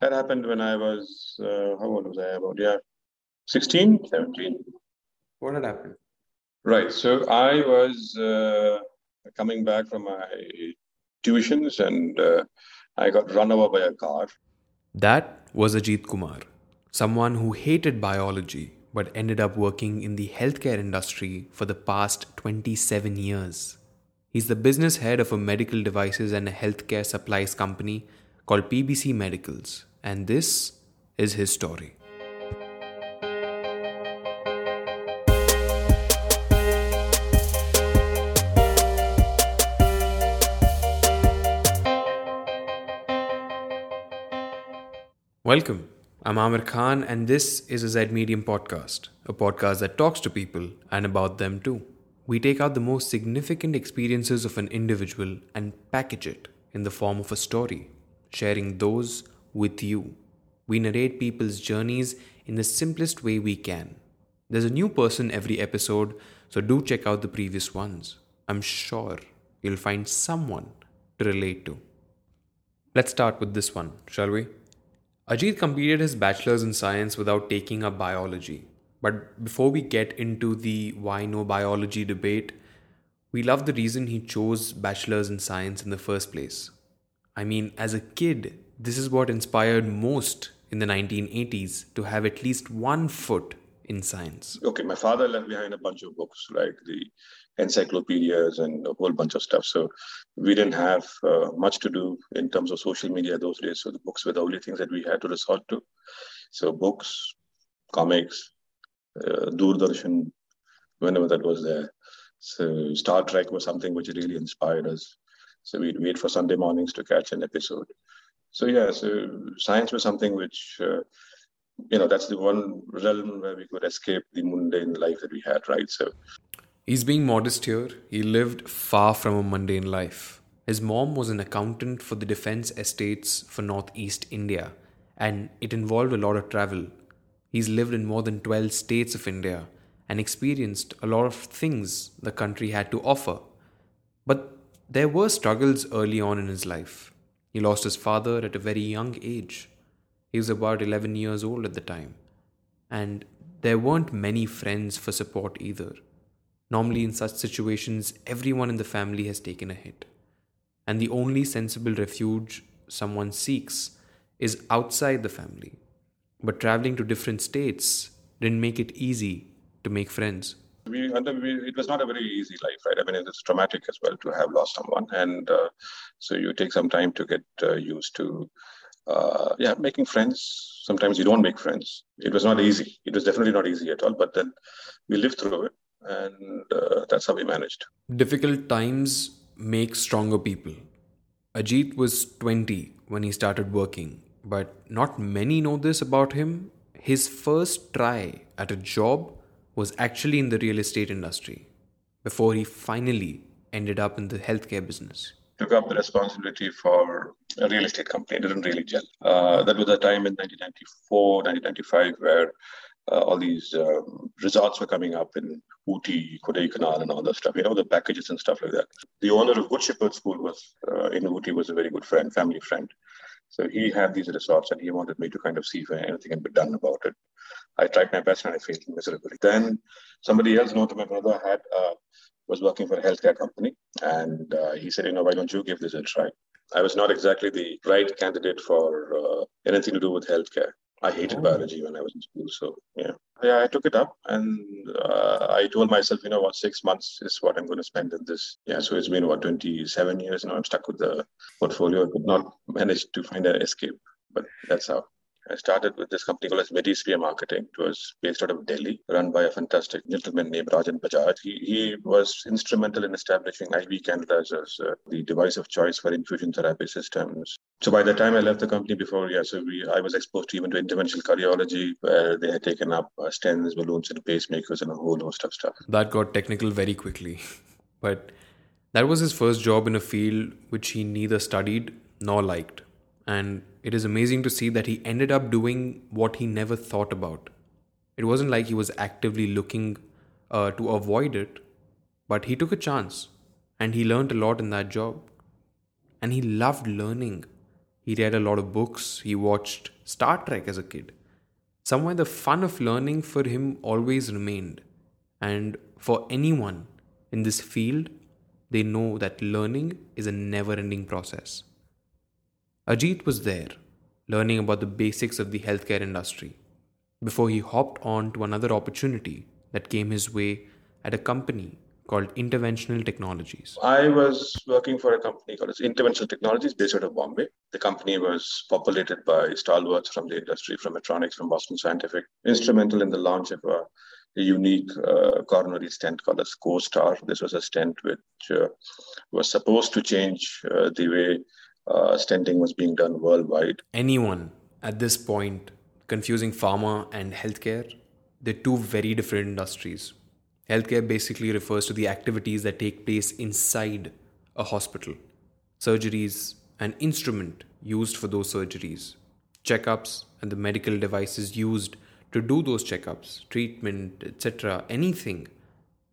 That happened when I was, how old was I? About, 16, 17. What had happened? Right. So I was coming back from my tuitions and I got run over by a car. That was Ajeet Kumar, someone who hated biology but ended up working in the healthcare industry for the past 27 years. He's the business head of a medical devices and a healthcare supplies company called PBC Medicals, and this is his story. Welcome. I'm Amir Khan and this is a Zed Medium podcast, a podcast that talks to people and about them too. We take out the most significant experiences of an individual and package it in the form of a story, sharing those with you. We narrate people's journeys in the simplest way we can. There's a new person every episode, so do check out the previous ones. I'm sure you'll find someone to relate to. Let's start with this one, shall we? Ajeet completed his bachelor's in science without taking up biology. But before we get into the why no biology debate, we love the reason he chose bachelor's in science in the first place. I mean, as a kid, this is what inspired most in the 1980s to have at least one foot in science. Okay, my father left behind a bunch of books, like the encyclopedias and a whole bunch of stuff. So we didn't have much to do in terms of social media those days. So the books were the only things that we had to resort to. So books, comics, Doordarshan, whenever that was there. So Star Trek was something which really inspired us. So we'd wait for Sunday mornings to catch an episode. So so science was something which, that's the one realm where we could escape the mundane life that we had, right? So he's being modest here. He lived far from a mundane life. His mom was an accountant for the defense estates for Northeast India, and it involved a lot of travel. He's lived in more than 12 states of India and experienced a lot of things the country had to offer. But there were struggles early on in his life. He lost his father at a very young age. He was about 11 years old at the time. And there weren't many friends for support either. Normally in such situations, everyone in the family has taken a hit. And the only sensible refuge someone seeks is outside the family. But traveling to different states didn't make it easy to make friends. It was not a very easy life, right? I mean, it's traumatic as well to have lost someone. And so you take some time to get used to, making friends. Sometimes you don't make friends. It was not easy. It was definitely not easy at all. But then we lived through it. And that's how we managed. Difficult times make stronger people. Ajeet was 20 when he started working, but not many know this about him. His first try at a job was actually in the real estate industry before he finally ended up in the healthcare business. Took up the responsibility for a real estate company. It didn't really gel. That was a time in 1994, 1995 where all these resorts were coming up in Ooty, Kodaikanal and all that stuff, the packages and stuff like that. The owner of Good Shepherd School was in Ooty was a very good friend, family friend. So he had these resorts and he wanted me to kind of see if anything can be done about it. I tried my best and I failed miserably. Then somebody else, known to my brother, was working for a healthcare company and he said, why don't you give this a try? I was not exactly the right candidate for anything to do with healthcare. I hated biology when I was in school, so I took it up and I told myself, 6 months is what I'm going to spend in this. Yeah, so it's been 27 years now. I'm stuck with the portfolio. I could not manage to find an escape, but that's how I started with this company called MediSphere Marketing. It was based out of Delhi, run by a fantastic gentleman named Rajan Bajaj. He was instrumental in establishing IV cannulas as the device of choice for infusion therapy systems. So by the time I left the company before, I was exposed to even to interventional cardiology, where they had taken up stents, balloons, and pacemakers, and a whole host of stuff. That got technical very quickly. But that was his first job in a field which he neither studied nor liked. And it is amazing to see that he ended up doing what he never thought about. It wasn't like he was actively looking to avoid it, but he took a chance and he learned a lot in that job. And he loved learning. He read a lot of books. He watched Star Trek as a kid. Somewhere the fun of learning for him always remained. And for anyone in this field, they know that learning is a never-ending process. Ajeet was there, learning about the basics of the healthcare industry, before he hopped on to another opportunity that came his way at a company called Interventional Technologies. I was working for a company called Interventional Technologies based out of Bombay. The company was populated by stalwarts from the industry, from Medtronic, from Boston Scientific, instrumental in the launch of a unique coronary stent called a CoStar. This was a stent which was supposed to change the way stenting was being done worldwide. Anyone at this point confusing pharma and healthcare, they're two very different industries. Healthcare basically refers to the activities that take place inside a hospital. Surgeries, an instrument used for those surgeries, checkups and the medical devices used to do those checkups, treatment, etc. Anything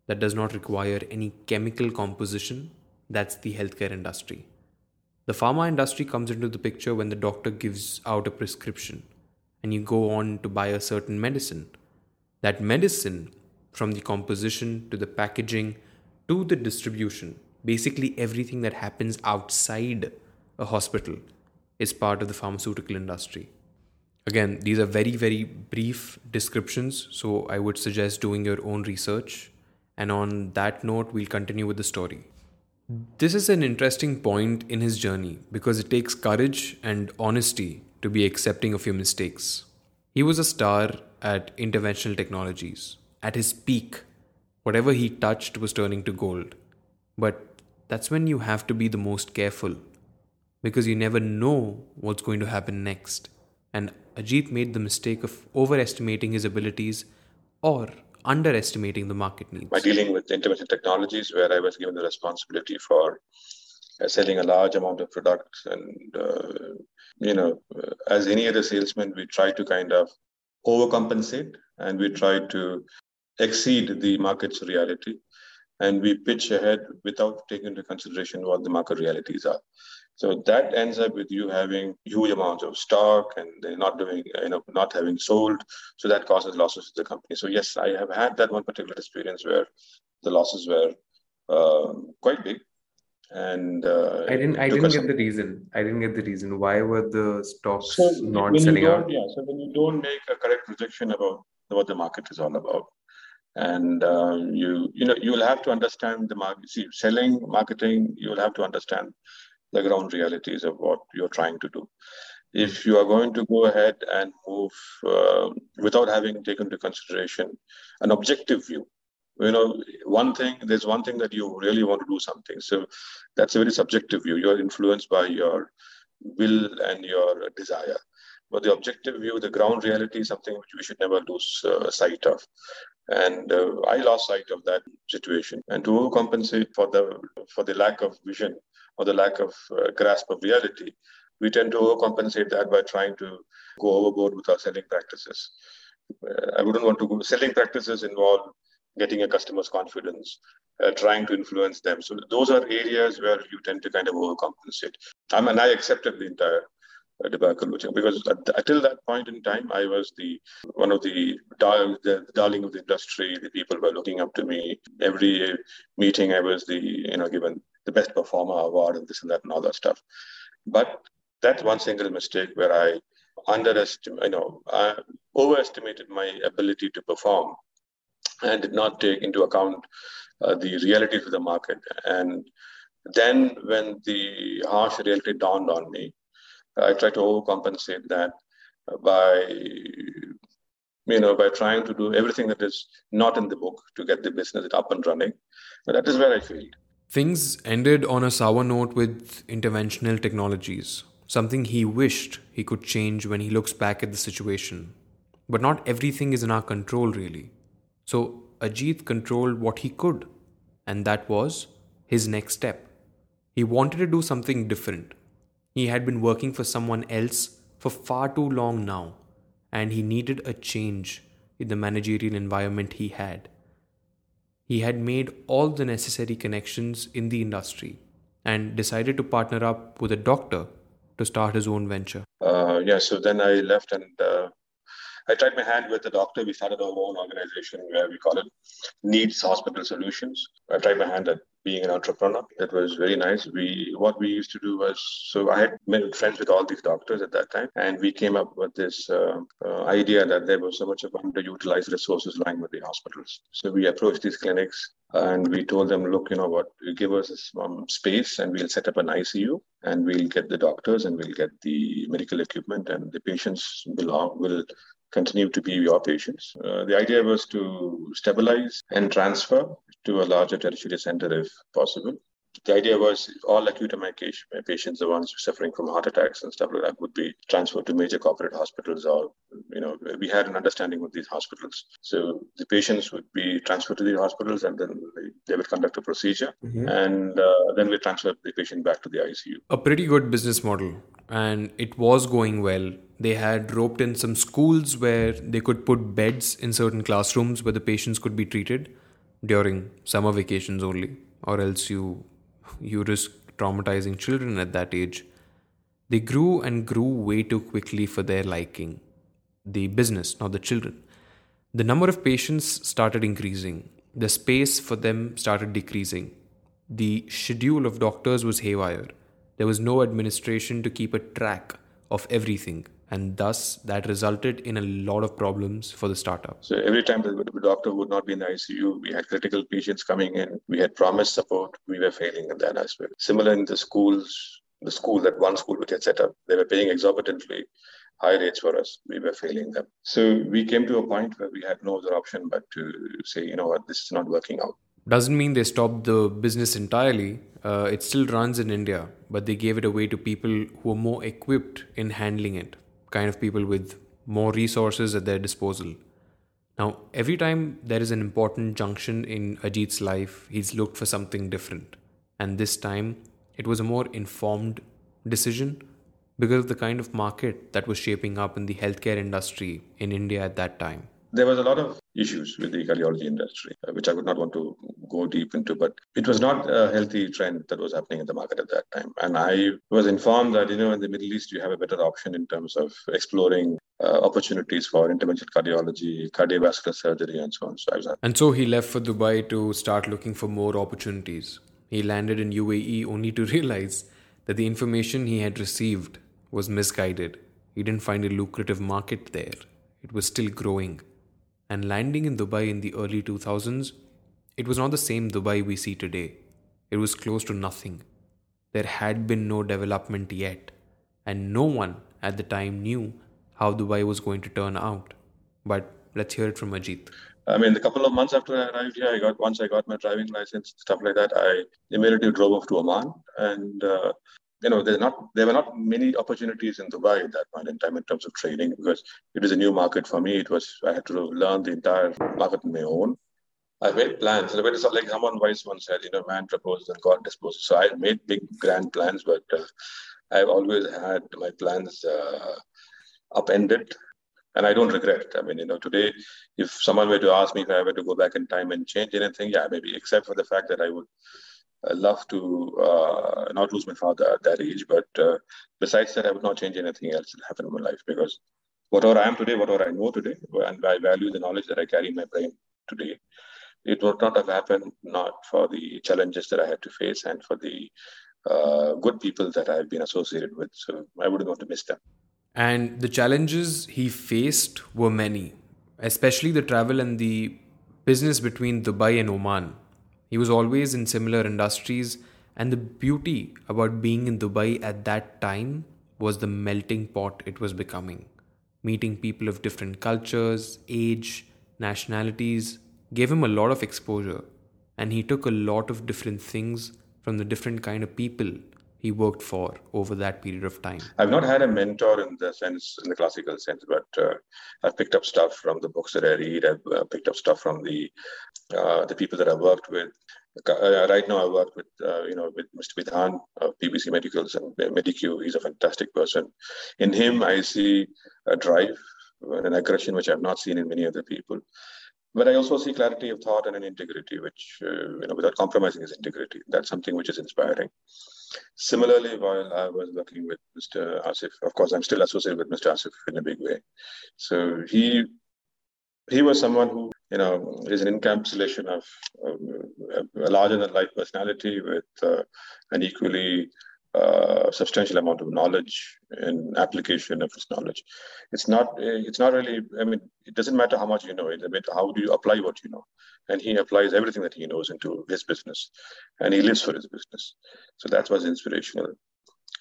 that does not require any chemical composition, that's the healthcare industry. The pharma industry comes into the picture when the doctor gives out a prescription and you go on to buy a certain medicine. That medicine, from the composition to the packaging to the distribution, basically everything that happens outside a hospital is part of the pharmaceutical industry. Again, these are very, very brief descriptions, so I would suggest doing your own research. And on that note, we'll continue with the story. This is an interesting point in his journey because it takes courage and honesty to be accepting of your mistakes. He was a star at Interventional Technologies. At his peak, whatever he touched was turning to gold. But that's when you have to be the most careful because you never know what's going to happen next. And Ajeet made the mistake of overestimating his abilities or underestimating the market needs. By dealing with Interventional Technologies, where I was given the responsibility for selling a large amount of products, and as any other salesman, we try to kind of overcompensate and we try to exceed the market's reality, and we pitch ahead without taking into consideration what the market realities are. So that ends up with you having huge amounts of stock and they're not doing, not having sold. So that causes losses to the company. So yes, I have had that one particular experience where the losses were quite big. And I didn't get the reason. Why were the stocks not selling out? Yeah. So when you don't make a correct projection about what the market is all about, and you will have to understand the market. See, selling, marketing, you will have to understand the ground realities of what you're trying to do. If you are going to go ahead and move without having taken into consideration an objective view, there's one thing that you really want to do something. So that's a very subjective view. You're influenced by your will and your desire. But the objective view, the ground reality is something which we should never lose sight of. And I lost sight of that situation. And to overcompensate for the lack of vision or the lack of grasp of reality, we tend to overcompensate that by trying to go overboard with our selling practices. I wouldn't want to go. Selling practices involve getting a customer's confidence, trying to influence them. So those are areas where you tend to kind of overcompensate. I accepted the entire debacle, because until that point in time, I was the darling of the industry. The people were looking up to me. Every meeting, I was given the best performer award and this and that and all that stuff. But that one single mistake where I overestimated my ability to perform and did not take into account the realities of the market. And then when the harsh reality dawned on me, I tried to overcompensate that by trying to do everything that is not in the book to get the business up and running. But that is where I failed. Things ended on a sour note with Interventional Technologies, something he wished he could change when he looks back at the situation. But not everything is in our control, really. So Ajeet controlled what he could, and that was his next step. He wanted to do something different. He had been working for someone else for far too long now, and he needed a change in the managerial environment he had. He had made all the necessary connections in the industry and decided to partner up with a doctor to start his own venture? So then I left and I tried my hand with a doctor. We started our own organization where we call it Needs Hospital Solutions. I tried my hand at being an entrepreneur. It was very nice. What we used to do was, so I had made friends with all these doctors at that time, and we came up with this idea that there was so much of underutilized resources lying with the hospitals. So we approached these clinics and we told them, look, you know what, give us some space and we'll set up an ICU and we'll get the doctors and we'll get the medical equipment, and the patients will continue to be your patients. The idea was to stabilize and transfer to a larger tertiary center if possible. The idea was all acute MI patients, the ones suffering from heart attacks and stuff like that, would be transferred to major corporate hospitals, or, you know, we had an understanding with these hospitals. So the patients would be transferred to the hospitals and then they would conduct a procedure, and then we transferred the patient back to the ICU. A pretty good business model, and it was going well. They had roped in some schools where they could put beds in certain classrooms where the patients could be treated during summer vacations only, or else you risk traumatizing children at that age. They grew and grew way too quickly for their liking. The business, not the children. The number of patients started increasing. The space for them started decreasing. The schedule of doctors was haywire. There was no administration to keep a track of everything. And thus, that resulted in a lot of problems for the startup. So every time the doctor would not be in the ICU, we had critical patients coming in. We had promised support. We were failing in that aspect. Similar in the schools, that one school which had set up, they were paying exorbitantly high rates for us. We were failing them. So we came to a point where we had no other option but to say, you know what, this is not working out. Doesn't mean they stopped the business entirely. It still runs in India, but they gave it away to people who were more equipped in handling it. Kind of people with more resources at their disposal. Now, every time there is an important junction in Ajeet's life, he's looked for something different. And this time, it was a more informed decision because of the kind of market that was shaping up in the healthcare industry in India at that time. There was a lot of issues with the cardiology industry, which I would not want to go deep into, but it was not a healthy trend that was happening in the market at that time. And I was informed that, you know, in the Middle East, you have a better option in terms of exploring opportunities for interventional cardiology, cardiovascular surgery, and so on. So he left for Dubai to start looking for more opportunities. He landed in UAE only to realize that the information he had received was misguided. He didn't find a lucrative market there. It was still growing. And landing in Dubai in the early 2000s, it was not the same Dubai we see today. It was close to nothing. There had been no development yet, and no one at the time knew how Dubai was going to turn out. But let's hear it from Ajeet. I mean, a couple of months after I arrived here, once I got my driving license, stuff like that, I immediately drove off to Oman, and there were not many opportunities in Dubai at that point in time in terms of trading, because it was a new market for me. I had to learn the entire market on my own. I made plans. It's like someone wise once said, you know, man proposes and God disposes. So I made big, grand plans, but I've always had my plans upended. And I don't regret it. I mean, you know, today, if someone were to ask me if I were to go back in time and change anything, yeah, maybe, except for the fact that I love to not lose my father at that age, but besides that, I would not change anything else that happened in my life, because whatever I am today, whatever I know today, and I value the knowledge that I carry in my brain today, it would not have happened not for the challenges that I had to face and for the good people that I've been associated with. So I wouldn't want to miss them. And the challenges he faced were many, especially the travel and the business between Dubai and Oman. He was always in similar industries, and the beauty about being in Dubai at that time was the melting pot it was becoming. Meeting people of different cultures, age, nationalities gave him a lot of exposure, and he took a lot of different things from the different kind of people he worked for over that period of time. I've not had a mentor in the classical sense, but I've picked up stuff from the books that I read. I've picked up stuff from the people that I worked with. Right now, I work with Mr. Vidhan of PBC Medicals and MediQ. He's a fantastic person. In him, I see a drive, an aggression which I've not seen in many other people. But I also see clarity of thought and an integrity, which without compromising his integrity. That's something which is inspiring. Similarly, while I was working with Mr. Asif, of course, I'm still associated with Mr. Asif in a big way. So he was someone who, you know, is an encapsulation of a larger-than-life personality with an equally substantial amount of knowledge and application of his knowledge. It's not really, I mean, it doesn't matter how much you know, it's about how do you apply what you know. And he applies everything that he knows into his business, and he lives for his business. So that was inspirational.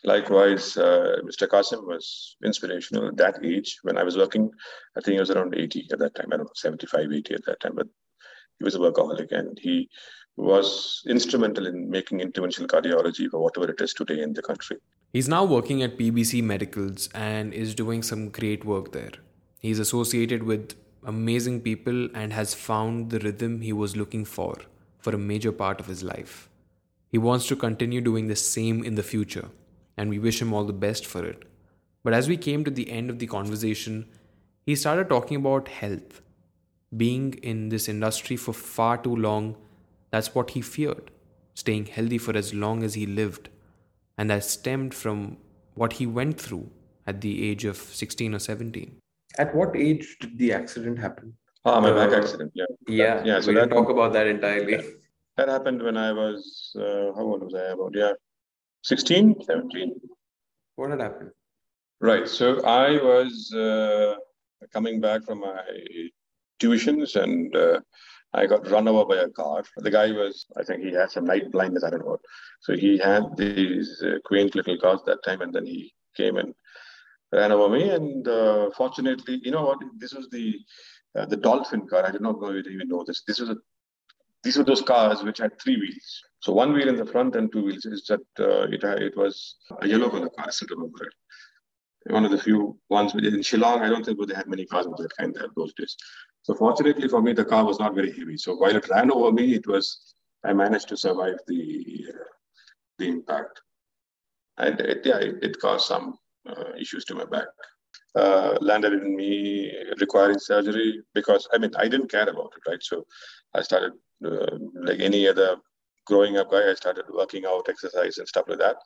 Likewise, Mr. Kasim was inspirational at that age. When I was working, I think he was around 80 at that time. I don't know, 75, 80 at that time, but he was a workaholic, and he was instrumental in making interventional cardiology for whatever it is today in the country. He's now working at PBC Medicals and is doing some great work there. He's associated with amazing people and has found the rhythm he was looking for a major part of his life. He wants to continue doing the same in the future, and we wish him all the best for it. But as we came to the end of the conversation, he started talking about health. Being in this industry for far too long, that's what he feared, staying healthy for as long as he lived. And that stemmed from what he went through at the age of 16 or 17. At what age did the accident happen? My back accident, yeah. Yeah, so we didn't talk about that entirely. Yeah. That happened when I was, how old was I? About, 16, 17. What had happened? Right, so I was coming back from my tuitions, and I got run over by a car. The guy was, I think he had some night blindness, I don't know. So he had these quaint little cars that time, and then he came and ran over me. And fortunately, you know what? This was the Dolphin car. I did not even know this. These were those cars which had three wheels. So one wheel in the front and two wheels. Is that it was a yellow color car. I still remember it. One of the few ones in Shillong. I don't think they had many cars of that kind there those days. So fortunately for me, the car was not very heavy. So while it ran over me, I managed to survive the impact. And it did cause some issues to my back. Landed in me requiring surgery because, I didn't care about it, right? So I started, like any other growing up guy, I started working out, exercise and stuff like that.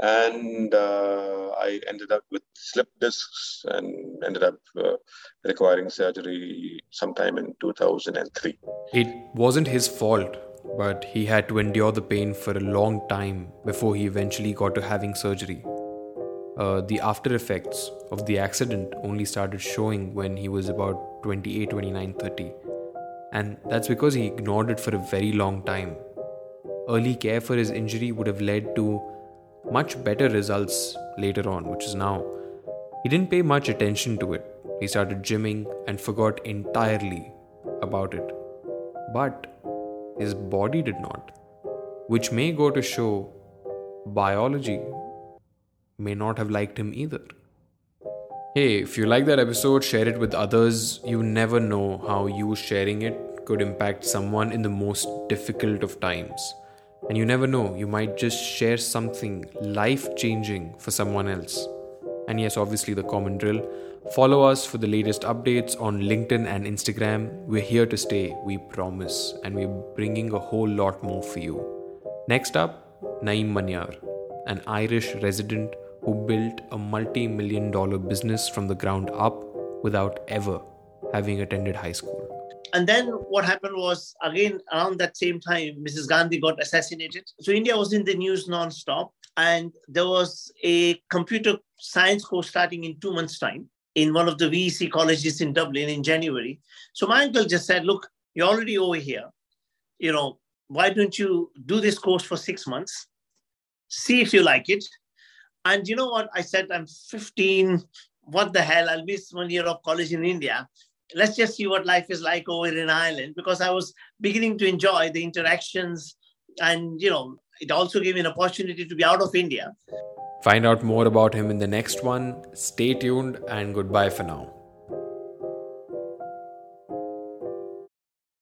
And I ended up with slip discs and ended up requiring surgery sometime in 2003. It wasn't his fault, but he had to endure the pain for a long time before he eventually got to having surgery. The after effects of the accident only started showing when he was about 28, 29, 30. And that's because he ignored it for a very long time. Early care for his injury would have led to much better results later on, which is now. He didn't pay much attention to it. He started gymming and forgot entirely about it. But his body did not, which may go to show biology may not have liked him either. Hey, if you like that episode, share it with others. You never know how you sharing it could impact someone in the most difficult of times. And you never know, you might just share something life-changing for someone else. And yes, obviously the common drill. Follow us for the latest updates on LinkedIn and Instagram. We're here to stay, we promise. And we're bringing a whole lot more for you. Next up, Naeem Manyar, an Irish resident who built a multi-million dollar business from the ground up without ever having attended high school. And then what happened was, again, around that same time, Mrs. Gandhi got assassinated. So India was in the news non-stop. And there was a computer science course starting in 2 months' time in one of the VEC colleges in Dublin in January. So my uncle just said, look, you're already over here. You know, why don't you do this course for 6 months? See if you like it. And you know what? I said, I'm 15. What the hell? I'll miss 1 year of college in India. Let's just see what life is like over in Ireland, because I was beginning to enjoy the interactions and, you know, it also gave me an opportunity to be out of India. Find out more about him in the next one. Stay tuned and goodbye for now.